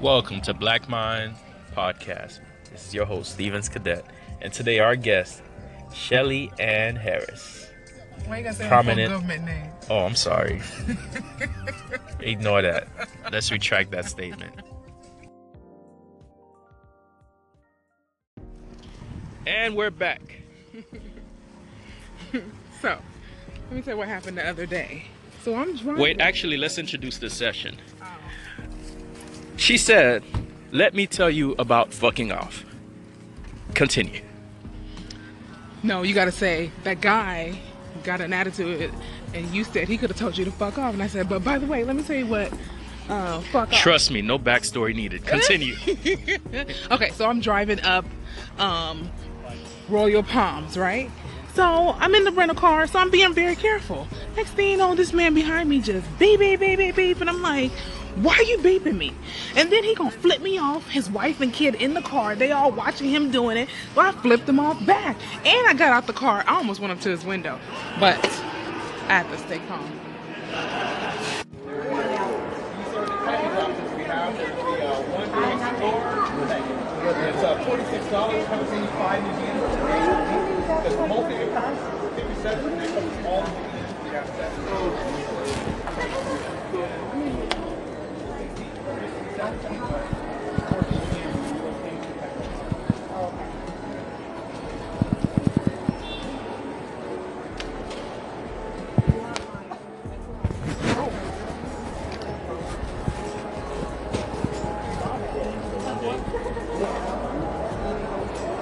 Welcome to Black Mind Podcast. This is your host, Stevens Cadet, and today our guest, Shelly Ann Harris. Why you gotta say prominent government name? Oh, I'm sorry. Ignore that. Let's retract that statement. And we're back. So, let me tell you what happened the other day. So I'm driving. Wait, actually, let's introduce this session. She said, let me tell you about fucking off. Continue. No, you gotta say, that guy got an attitude, and you said he could have told you to fuck off. And I said, but by the way, let me tell you what, fuck off. Trust me, no backstory needed. Continue. Okay, so I'm driving up Royal Palms, right? So I'm in the rental car, so I'm being very careful. Next thing you know, this man behind me just beep, beep, beep, beep, beep. And I'm like, why are you beeping me? And then he gonna flip me off, his wife and kid in the car. They all watching him doing it. So I flipped him off back. And I got out the car. I almost went up to his window. But I have to stay calm. It's $46. Come see five again.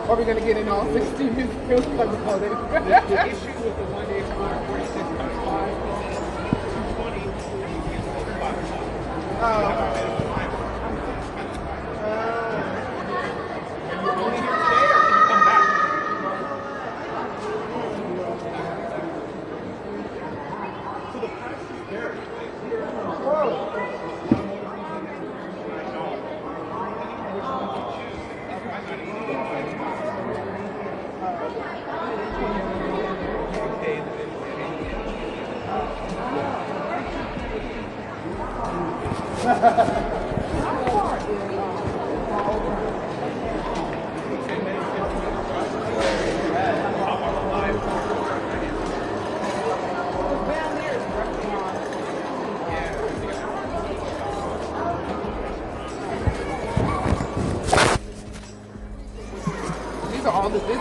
Are we going to get in all 16 minutes? The issue with the one-day expired 46 times 5, 220, and you can't.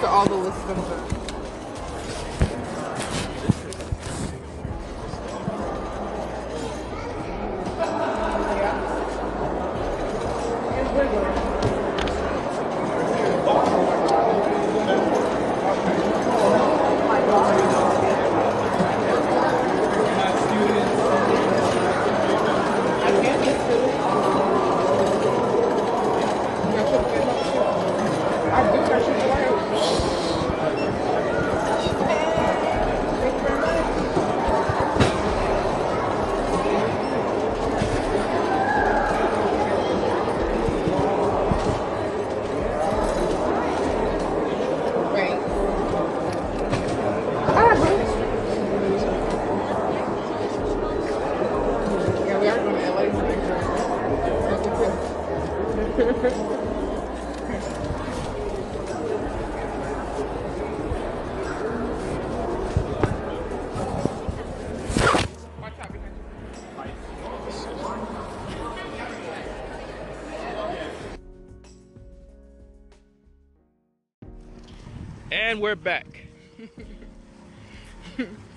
All the lists of them. And we're back.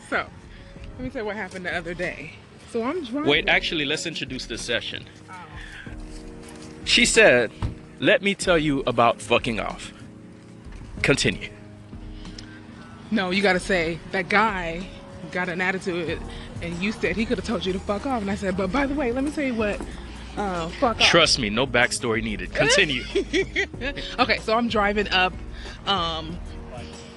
So, let me tell you what happened the other day. So I'm driving. Wait, actually, let's introduce this session. She said, let me tell you about fucking off. Continue. No, you gotta say, that guy got an attitude, and you said he could have told you to fuck off. And I said, but by the way, let me tell you what, fuck off. Trust me, no backstory needed. Continue. Okay, so I'm driving up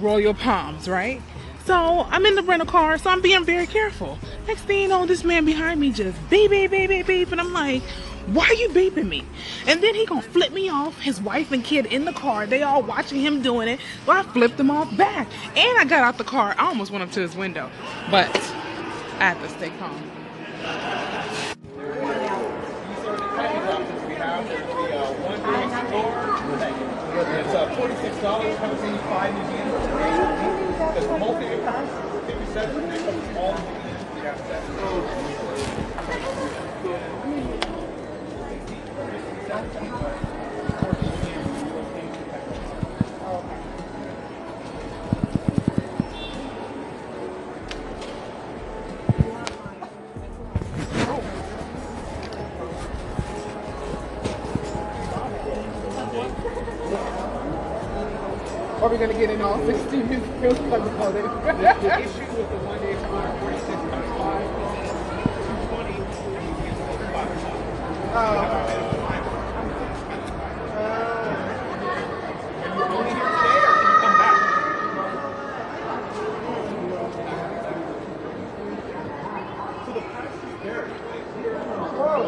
Royal Palms, right? So I'm in the rental car, so I'm being very careful. Next thing you know, this man behind me just beep, beep, beep, beep, beep. And I'm like, why are you beeping me? And then he gonna flip me off, his wife and kid in the car. They all watching him doing it. So I flipped him off back. And I got out the car. I almost went up to his window. But I have to stay calm. Are we going to get in all 16 minutes? Feels like we called it. The issue with the 1 day expire, 46.5, 220, and you can't go to 5 o'clock. Are you only here today, or can you come back? So the price is there. Whoa.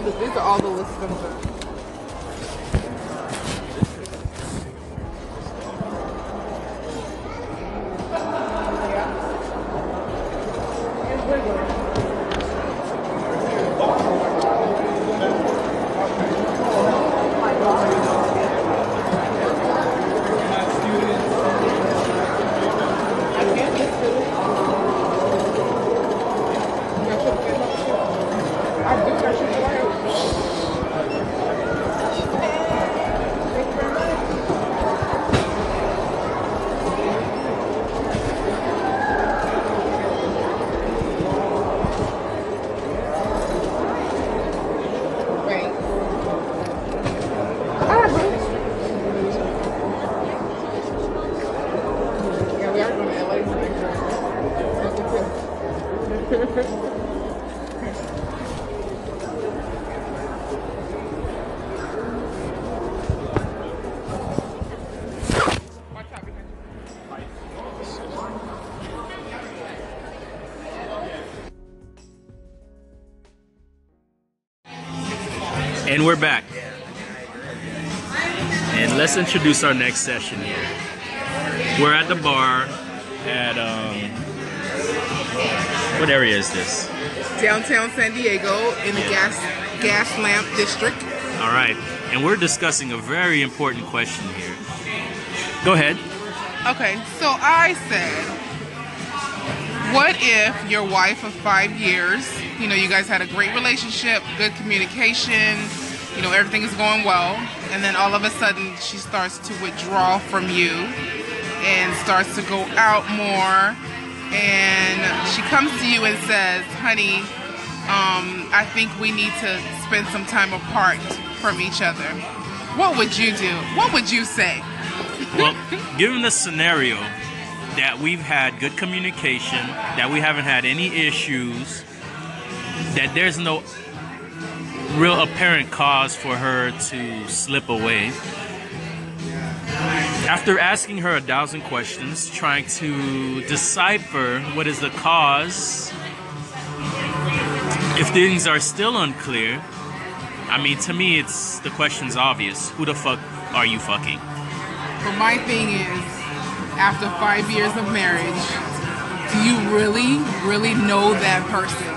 These are all the lists of them. And we're back. And let's introduce our next session here. We're at the bar at, what area is this? Downtown San Diego in the Gaslamp District. All right. And we're discussing a very important question here. Go ahead. Okay. So I said, what if your wife of 5 years, you know, you guys had a great relationship, good communication, you know, everything is going well, and then all of a sudden she starts to withdraw from you and starts to go out more, and she comes to you and says, honey, I think we need to spend some time apart from each other. What would you do? What would you say? Well, given the scenario that we've had good communication, that we haven't had any issues, that there's no real apparent cause for her to slip away. After asking her 1,000 questions, trying to decipher what is the cause, if things are still unclear, I mean, to me, it's the question's obvious. Who the fuck are you fucking? But my thing is, after 5 years of marriage, do you really, really know that person?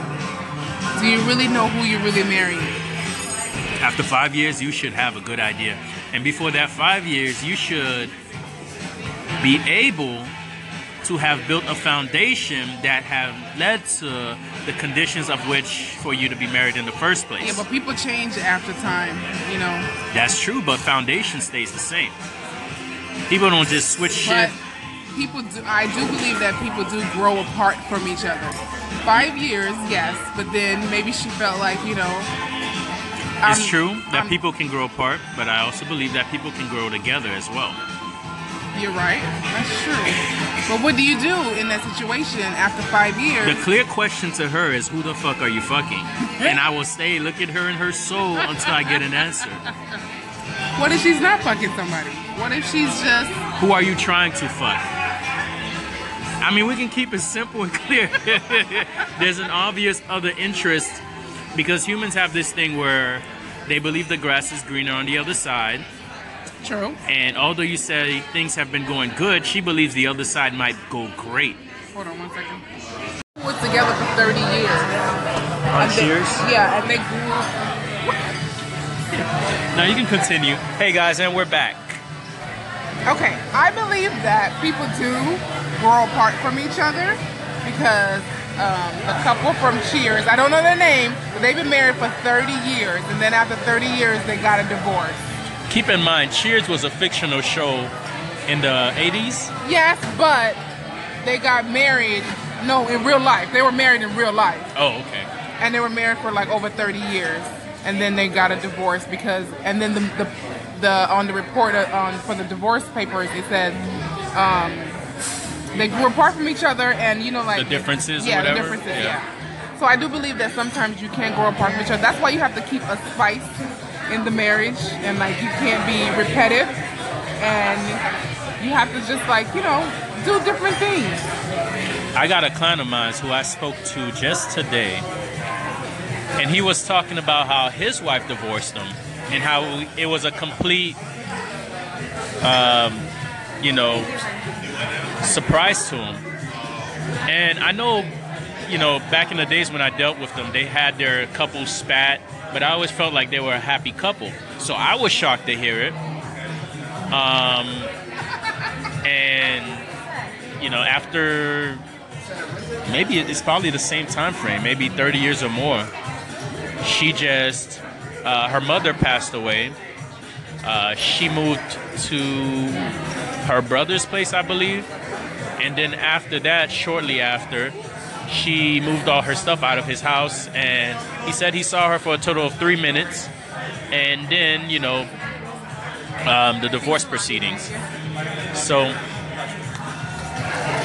Do you really know who you're really marrying? After 5 years, you should have a good idea. And before that 5 years, you should be able to have built a foundation that have led to the conditions of which for you to be married in the first place. Yeah, but people change after time, you know. That's true, but foundation stays the same. People don't just switch but shit. People do. I do believe that people do grow apart from each other. 5 years, yes, but then maybe she felt like, you know... It's true that people can grow apart, but I also believe that people can grow together as well. You're right. That's true. But what do you do in that situation after 5 years? The clear question to her is, who the fuck are you fucking? And I will stay, look at her in her soul until I get an answer. What if she's not fucking somebody? What if she's just... Who are you trying to fuck? I mean, we can keep it simple and clear. There's an obvious other interest, because humans have this thing where they believe the grass is greener on the other side. True. And although you say things have been going good, she believes the other side might go great. Hold on one second. We were together for 30 years. On Cheers? Yeah, and they grew up... Now you can continue. Hey guys, and we're back. Okay, I believe that people do grow apart from each other because the couple from Cheers, I don't know their name, but they've been married for 30 years, and then after 30 years they got a divorce. Keep in mind, Cheers was a fictional show in the 80s? Yes, but they got married, no, in real life. They were married in real life. Oh, okay. And they were married for like over 30 years. And then they got a divorce because, and then on the report for the divorce papers, it says they grew apart from each other, and you know, like the differences, yeah, or whatever. The differences, yeah. So I do believe that sometimes you can grow apart from each other. That's why you have to keep a spice in the marriage, and like you can't be repetitive, and you have to just like, you know, do different things. I got a client of mine who I spoke to just today. And he was talking about how his wife divorced him and how it was a complete, you know, surprise to him. And I know, you know, back in the days when I dealt with them, they had their couple spat, but I always felt like they were a happy couple. So I was shocked to hear it. And, you know, after maybe it's probably the same time frame, maybe 30 years or more. She just, her mother passed away. She moved to her brother's place, I believe. And then after that, shortly after, she moved all her stuff out of his house. And he said he saw her for a total of 3 minutes. And then, you know, the divorce proceedings. So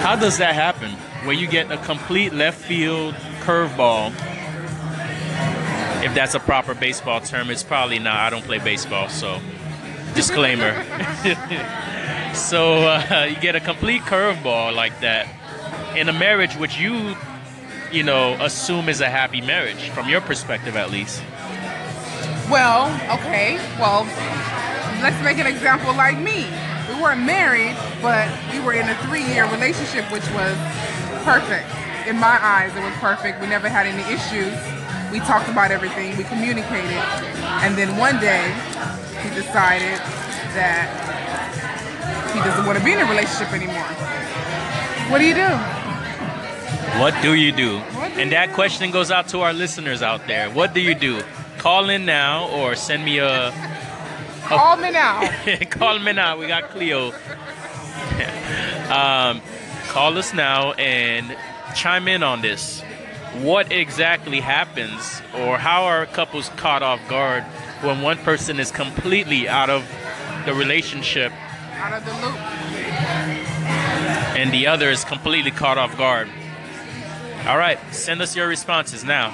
how does that happen? Where you get a complete left field curveball. If that's a proper baseball term, it's probably not. I don't play baseball, so disclaimer. So you get a complete curveball like that in a marriage which you know, assume is a happy marriage, from your perspective at least. Well, okay. Well, let's make an example like me. We weren't married, but we were in a 3-year relationship, which was perfect. In my eyes, it was perfect. We never had any issues. We talked about everything, we communicated, and then one day he decided that he doesn't want to be in a relationship anymore. What do you do? What do you do? And that question goes out to our listeners out there. What do you do? Call in now or send me a... Call me now. Call me now. We got Cleo. Call us now and chime in on this. What exactly happens, or how are couples caught off guard when one person is completely out of the relationship, out of the loop, and the other is completely caught off guard? All right, send us your responses now.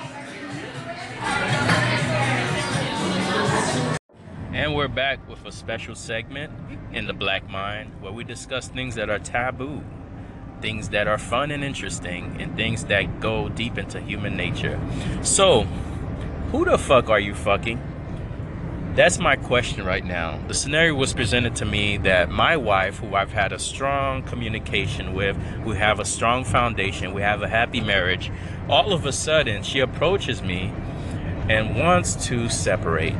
And we're back with a special segment in the Black Mind, where we discuss things that are taboo, things that are fun and interesting, and things that go deep into human nature. So, who the fuck are you fucking? That's my question right now. The scenario was presented to me that my wife, who I've had a strong communication with, we have a strong foundation, we have a happy marriage, all of a sudden she approaches me and wants to separate.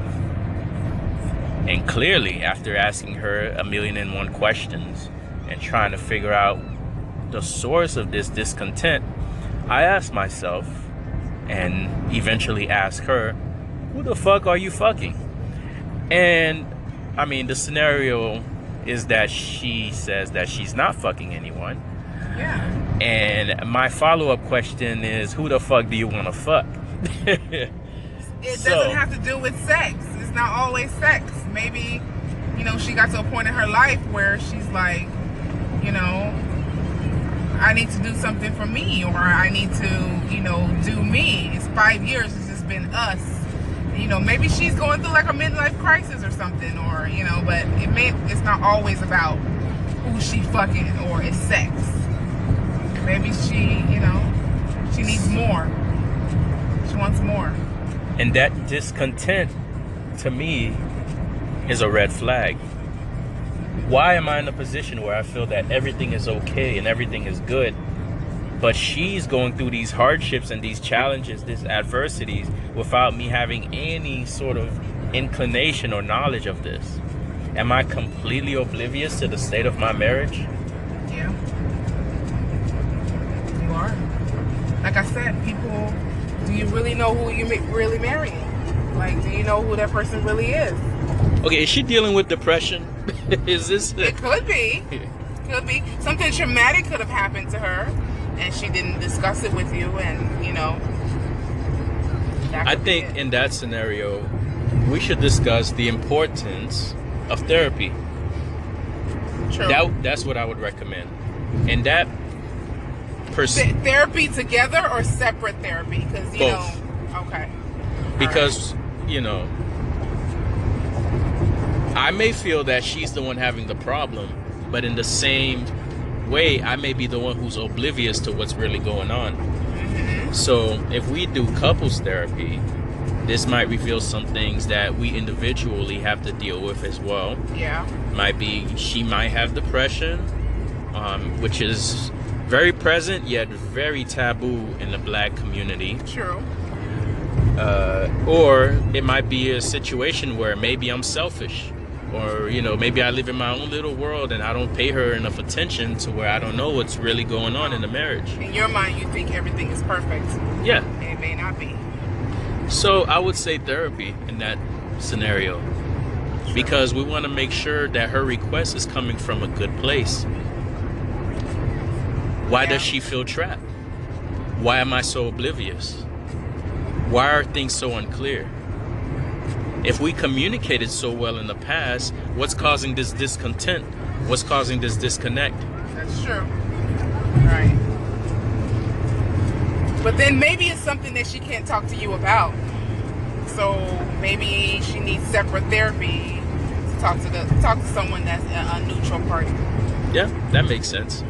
And clearly, after asking her a million and one questions and trying to figure out the source of this discontent, I asked myself and eventually asked her, who the fuck are you fucking? And I mean, the scenario is that she says that she's not fucking anyone. Yeah. And my follow-up question is, who the fuck do you want to fuck? It doesn't have to do with sex. It's not always sex. Maybe, you know, she got to a point in her life where she's like, you know, I need to do something for me, or I need to, you know, do me. It's 5 years, it's just been us. You know, maybe she's going through like a midlife crisis or something, or, you know, but it's not always about who she fucking or it's sex. Maybe she, you know, she needs more. She wants more. And that discontent, to me, is a red flag. Why am I in a position where I feel that everything is okay and everything is good, but she's going through these hardships and these challenges, these adversities, without me having any sort of inclination or knowledge of this? Am I completely oblivious to the state of my marriage? Yeah. You are. Like I said, people, do you really know who you really marrying? Like, do you know who that person really is? Okay, is she dealing with depression? Is this? It could be. Could be. Something traumatic could have happened to her, and she didn't discuss it with you, and, you know. I think in that scenario, we should discuss the importance of therapy. True. That's what I would recommend. And that person. Therapy together or separate therapy? Because, you know. Okay. Because, you know, I may feel that she's the one having the problem, but in the same way, I may be the one who's oblivious to what's really going on. Mm-hmm. So if we do couples therapy, this might reveal some things that we individually have to deal with as well. Yeah. Might be, she might have depression, which is very present yet very taboo in the Black community. True. Or it might be a situation where maybe I'm selfish, or, you know, maybe I live in my own little world and I don't pay her enough attention to where I don't know what's really going on in the marriage. In your mind, you think everything is perfect. Yeah. It may not be. So I would say therapy in that scenario, because we want to make sure that her request is coming from a good place. Why does she feel trapped? Why am I so oblivious? Why are things so unclear? If we communicated so well in the past, what's causing this discontent? What's causing this disconnect? That's true. Right. But then maybe it's something that she can't talk to you about. So maybe she needs separate therapy to talk to someone that's a neutral party. Yeah, that makes sense.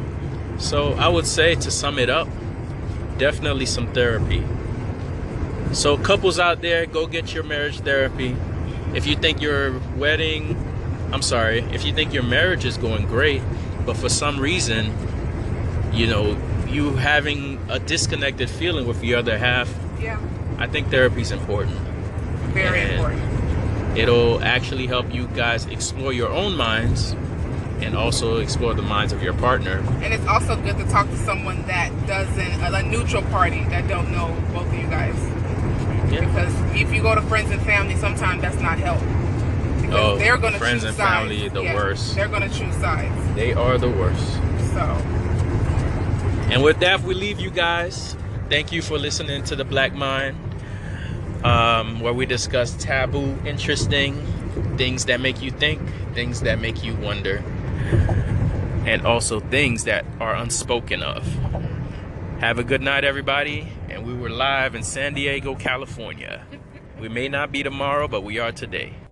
So I would say, to sum it up, definitely some therapy. So couples out there, go get your marriage therapy. If you think your marriage is going great, but for some reason, you know, you having a disconnected feeling with the other half, yeah, I think therapy is important. Very important. It'll actually help you guys explore your own minds and also explore the minds of your partner. And it's also good to talk to someone that doesn't, a neutral party that don't know both of you guys. Yeah. Because if you go to friends and family, sometimes that's not help. Because they're going to choose sides. Friends and family, the worst. They're going to choose sides. They are the worst. So. And with that, we leave you guys. Thank you for listening to The Black Mind, where we discuss taboo, interesting things that make you think, things that make you wonder, and also things that are unspoken of. Have a good night, everybody. And we were live in San Diego, California. We may not be tomorrow, but we are today.